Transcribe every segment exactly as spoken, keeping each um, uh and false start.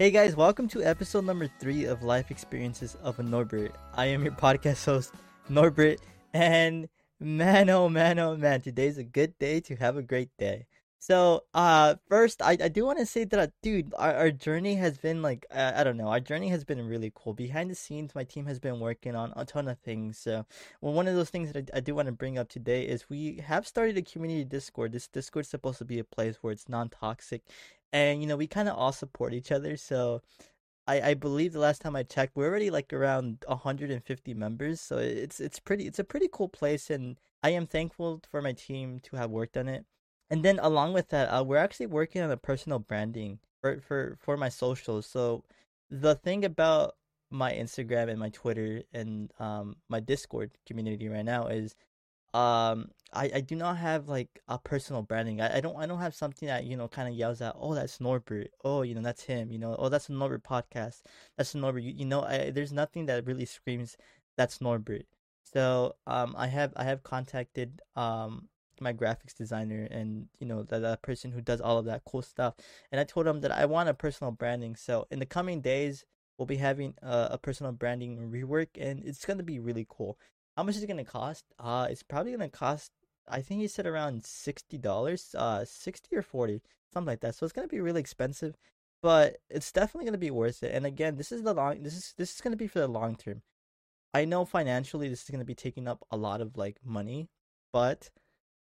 Hey guys, welcome to episode number three of Life Experiences of a Norbert. I am your podcast host, Norbert, and man oh man oh man, today's a good day to have a great day. So, uh, first, I, I do want to say that, dude, our, our journey has been like, uh, I don't know, our journey has been really cool. Behind the scenes, my team has been working on a ton of things. So, well, one of those things that I, I do want to bring up today is we have started a community Discord. This Discord is supposed to be a place where it's non-toxic. And, you know, we kind of all support each other. So, I, I believe the last time I checked, we're already like around one hundred fifty members. So, it's it's pretty, it's a pretty cool place. And I am thankful for my team to have worked on it. And then along with that, uh, we're actually working on a personal branding for, for, for my socials. So the thing about my Instagram and my Twitter and um my Discord community right now is um I, I do not have like a personal branding. I, I don't I don't have something that, you know, kind of yells out, oh, that's Norbert. Oh, you know, that's him. You know, oh, that's a Norbert podcast. That's a Norbert. You, you know, I, there's nothing that really screams that's Norbert. So um I have I have contacted um. my graphics designer and, you know, that, that person who does all of that cool stuff, and I told him that I want a personal branding. So in the coming days we'll be having a, a personal branding rework, and it's going to be really cool. How much is it going to cost? Uh it's probably going to cost, I think he said, around sixty dollars, uh sixty or forty, something like that. So it's going to be really expensive, but it's definitely going to be worth it. And again, this is the long this is this is going to be for the long term. I know financially this is going to be taking up a lot of like money, but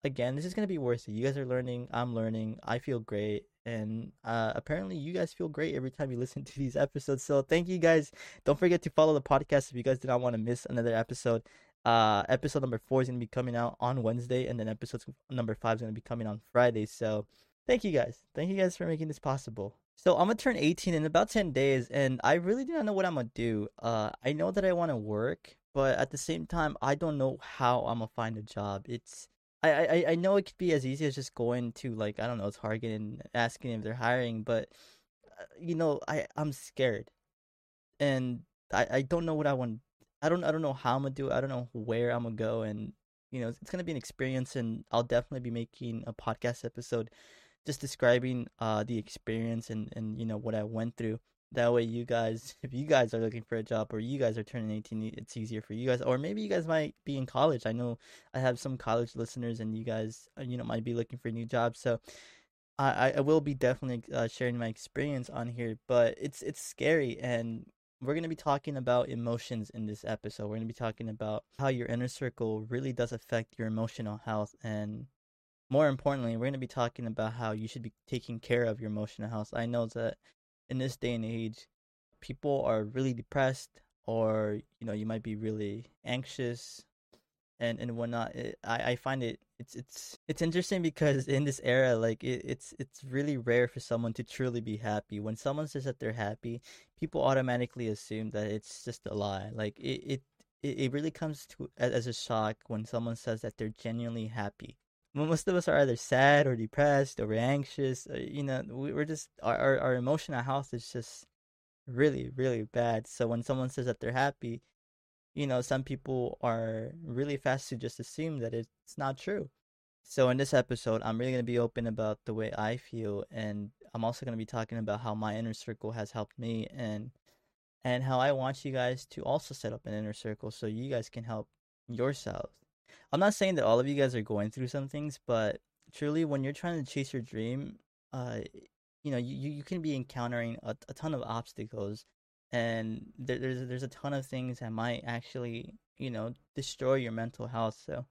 again, this is going to be worth it. You guys are learning. I'm learning. I feel great. And uh, apparently you guys feel great every time you listen to these episodes. So thank you guys. Don't forget to follow the podcast if you guys do not want to miss another episode. Uh, episode number four is going to be coming out on Wednesday. And then episode number five is going to be coming on Friday. So thank you guys. Thank you guys for making this possible. So I'm going to turn eighteen in about ten days. And I really do not know what I'm going to do. Uh, I know that I want to work. But at the same time, I don't know how I'm going to find a job. It's... I, I, I know it could be as easy as just going to, like, I don't know, Target and asking if they're hiring, but, uh, you know, I, I'm scared. And I, I don't know what I want. I don't I don't know how I'm going to do it. I don't know where I'm going to go. And, you know, it's, it's going to be an experience, and I'll definitely be making a podcast episode just describing uh the experience and, and, you know, what I went through. That way you guys, if you guys are looking for a job or you guys are turning eighteen, it's easier for you guys. Or maybe you guys might be in college. I know I have some college listeners, and you guys, you know, might be looking for a new job. So I, I will be definitely uh, sharing my experience on here. But it's it's scary, and we're going to be talking about emotions in this episode. We're going to be talking about how your inner circle really does affect your emotional health. And more importantly, we're going to be talking about how you should be taking care of your emotional health. I know that in this day and age, people are really depressed, or, you know, you might be really anxious and, and whatnot. It, I, I find it it's it's it's interesting because in this era, like it, it's it's really rare for someone to truly be happy. When someone says that they're happy, people automatically assume that it's just a lie. Like it it, it really comes to as a shock when someone says that they're genuinely happy. Most of us are either sad or depressed or we're anxious. You know, we're just, our, our, our emotional health is just really, really bad. So when someone says that they're happy, you know, some people are really fast to just assume that it's not true. So in this episode, I'm really going to be open about the way I feel. And I'm also going to be talking about how my inner circle has helped me, and and how I want you guys to also set up an inner circle so you guys can help yourselves. I'm not saying that all of you guys are going through some things, but truly when you're trying to chase your dream, uh, you know, you, you can be encountering a, a ton of obstacles, and there, there's there's a ton of things that might actually, you know, destroy your mental health. So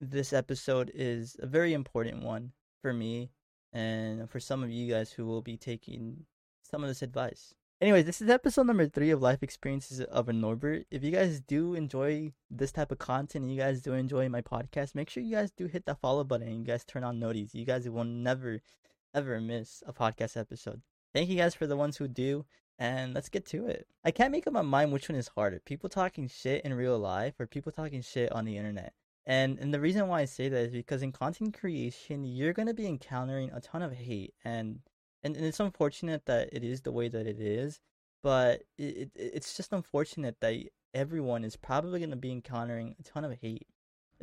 this episode is a very important one for me and for some of you guys who will be taking some of this advice. Anyways, this is episode number three of Life Experiences of a Norbert. If you guys do enjoy this type of content and you guys do enjoy my podcast, make sure you guys do hit that follow button and you guys turn on noties. You guys will never, ever miss a podcast episode. Thank you guys for the ones who do, and let's get to it. I can't make up my mind which one is harder, people talking shit in real life or people talking shit on the internet. And and the reason why I say that is because in content creation, you're going to be encountering a ton of hate, and And, and it's unfortunate that it is the way that it is, but it, it it's just unfortunate that everyone is probably going to be encountering a ton of hate.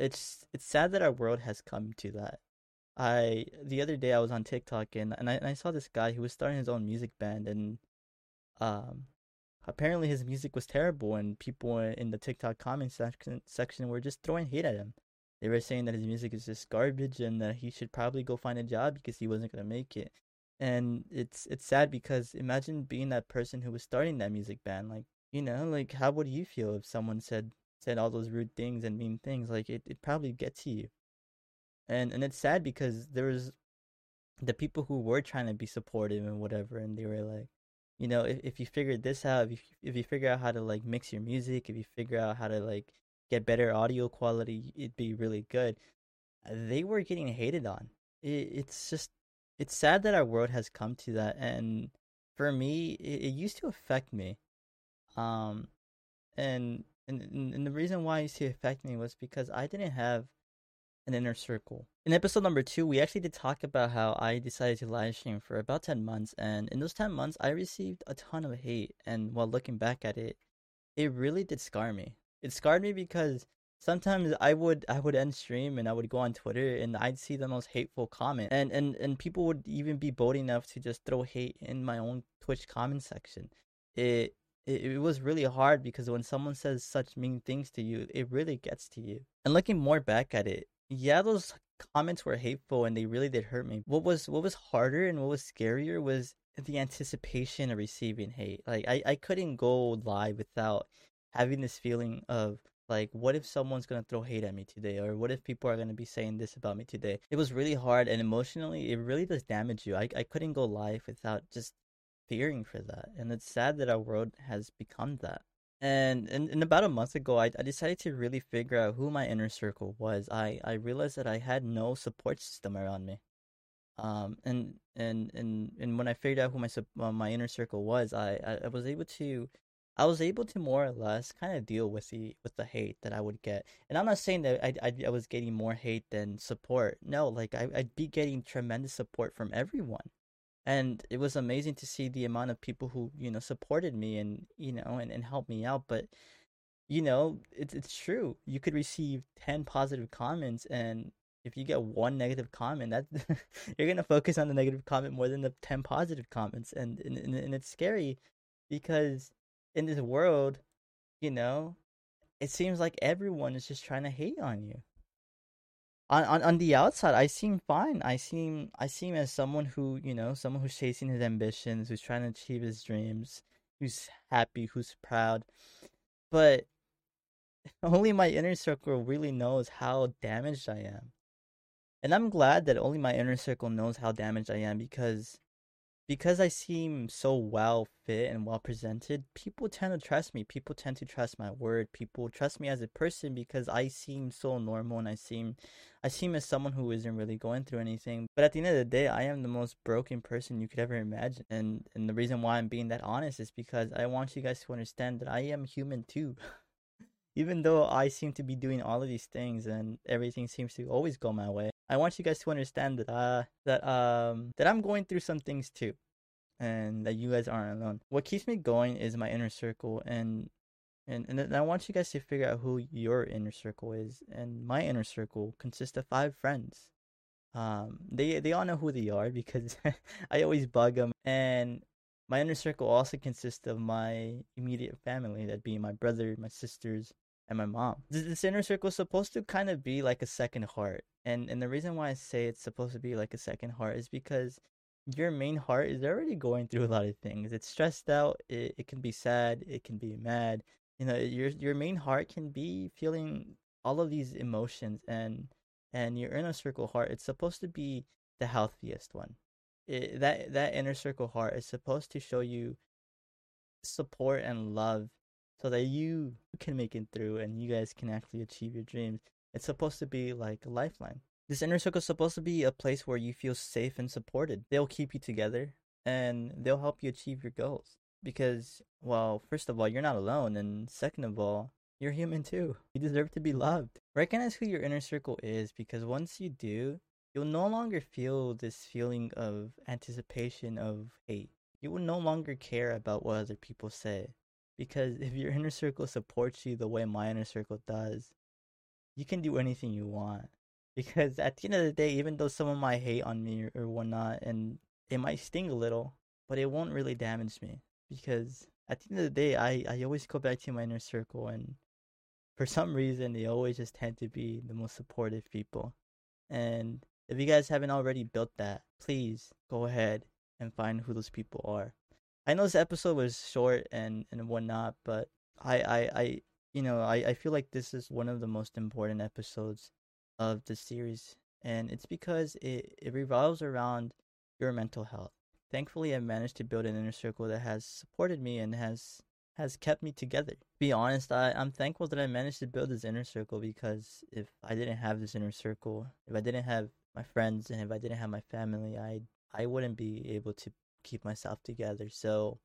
It's it's sad that our world has come to that. I the other day I was on TikTok and and I, and I saw this guy who was starting his own music band, and Um, apparently his music was terrible, and people in the TikTok comment section section were just throwing hate at him. They were saying that his music is just garbage and that he should probably go find a job because he wasn't gonna make it. And it's it's sad, because imagine being that person who was starting that music band. Like, you know, like, how would you feel if someone said said all those rude things and mean things? Like, it, it probably gets to you. And and it's sad because there was the people who were trying to be supportive and whatever, and they were like, you know, if, if you figure this out, if you, if you figure out how to, like, mix your music, if you figure out how to, like, get better audio quality, it'd be really good. They were getting hated on. It, it's just... It's sad that our world has come to that, and for me, it, it used to affect me. Um, and, and and the reason why it used to affect me was because I didn't have an inner circle. In episode number two, we actually did talk about how I decided to live stream for about ten months, and in those ten months, I received a ton of hate, and while looking back at it, it really did scar me. It scarred me because... Sometimes I would I would end stream and I would go on Twitter and I'd see the most hateful comment. And, and, and people would even be bold enough to just throw hate in my own Twitch comment section. It, it it was really hard, because when someone says such mean things to you, it really gets to you. And looking more back at it, yeah, those comments were hateful and they really did hurt me. What was what was harder and what was scarier was the anticipation of receiving hate. Like, I, I couldn't go live without having this feeling of, like, what if someone's going to throw hate at me today? Or what if people are going to be saying this about me today? It was really hard, and emotionally, it really does damage you. I, I couldn't go live without just fearing for that. And it's sad that our world has become that. And, and, and about a month ago, I, I decided to really figure out who my inner circle was. I, I realized that I had no support system around me. Um, and, and, and, and when I figured out who my uh, my inner circle was, I, I, I was able to... I was able to more or less kind of deal with the with the hate that I would get. And I'm not saying that I I, I was getting more hate than support. No, like, I, I'd be getting tremendous support from everyone. And it was amazing to see the amount of people who, you know, supported me and, you know, and, and helped me out. But, you know, it's, it's true. You could receive ten positive comments, and if you get one negative comment, that you're going to focus on the negative comment more than the ten positive comments. And, and, and it's scary because... in this world, you know, it seems like everyone is just trying to hate on you. On on, on the outside, I seem fine. I seem I seem as someone who, you know, someone who's chasing his ambitions, who's trying to achieve his dreams, who's happy, who's proud. But only my inner circle really knows how damaged I am. And I'm glad that only my inner circle knows how damaged I am, because... Because I seem so well fit and well presented, people tend to trust me. People tend to trust my word. People trust me as a person because I seem so normal, and I seem I seem as someone who isn't really going through anything. But at the end of the day, I am the most broken person you could ever imagine. And, and the reason why I'm being that honest is because I want you guys to understand that I am human too. Even though I seem to be doing all of these things and everything seems to always go my way, I want you guys to understand that uh, that um that I'm going through some things too, and that you guys aren't alone. What keeps me going is my inner circle, and and and I want you guys to figure out who your inner circle is. And my inner circle consists of five friends. Um, they they all know who they are because I always bug them. And my inner circle also consists of my immediate family, that being my brother, my sisters, and my mom. This inner circle is supposed to kind of be like a second heart. And and the reason why I say it's supposed to be like a second heart is because your main heart is already going through a lot of things. It's stressed out. It, it can be sad. It can be mad. You know, your your main heart can be feeling all of these emotions. And and your inner circle heart, it's supposed to be the healthiest one. It, that that inner circle heart is supposed to show you support and love so that you can make it through and you guys can actually achieve your dreams. It's supposed to be like a lifeline. This inner circle is supposed to be a place where you feel safe and supported. They'll keep you together, and they'll help you achieve your goals. Because, well, first of all, you're not alone. And second of all, you're human too. You deserve to be loved. Recognize who your inner circle is, because once you do, you'll no longer feel this feeling of anticipation of hate. You will no longer care about what other people say. Because if your inner circle supports you the way my inner circle does, you can do anything you want. Because at the end of the day, even though someone might hate on me or whatnot, and it might sting a little, but it won't really damage me. because at the end of the day, I, I always go back to my inner circle, and for some reason, they always just tend to be the most supportive people. And if you guys haven't already built that, please go ahead and find who those people are. I know this episode was short and, and whatnot, but I, I, I you know, I, I feel like this is one of the most important episodes of the series. And it's because it, it revolves around your mental health. Thankfully, I managed to build an inner circle that has supported me and has has kept me together. To be honest, I, I'm thankful that I managed to build this inner circle, because if I didn't have this inner circle, if I didn't have my friends, and if I didn't have my family, I I wouldn't be able to keep myself together. So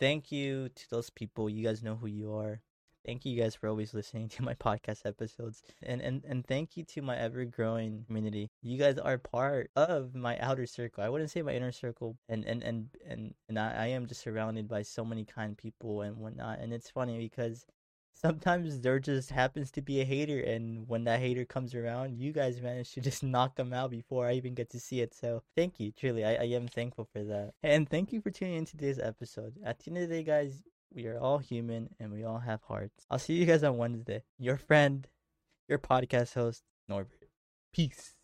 thank you to those people. You guys know who you are. Thank you guys for always listening to my podcast episodes. And, and, and thank you to my ever-growing community. You guys are part of my outer circle. I wouldn't say my inner circle. And and, and, and, and I, I am just surrounded by so many kind people and whatnot. And it's funny because sometimes there just happens to be a hater. And when that hater comes around, you guys manage to just knock them out before I even get to see it. So thank you. Truly, I, I am thankful for that. And thank you for tuning in today's episode. At the end of the day, guys, we are all human and we all have hearts. I'll see you guys on Wednesday. Your friend, your podcast host, Norbert. Peace.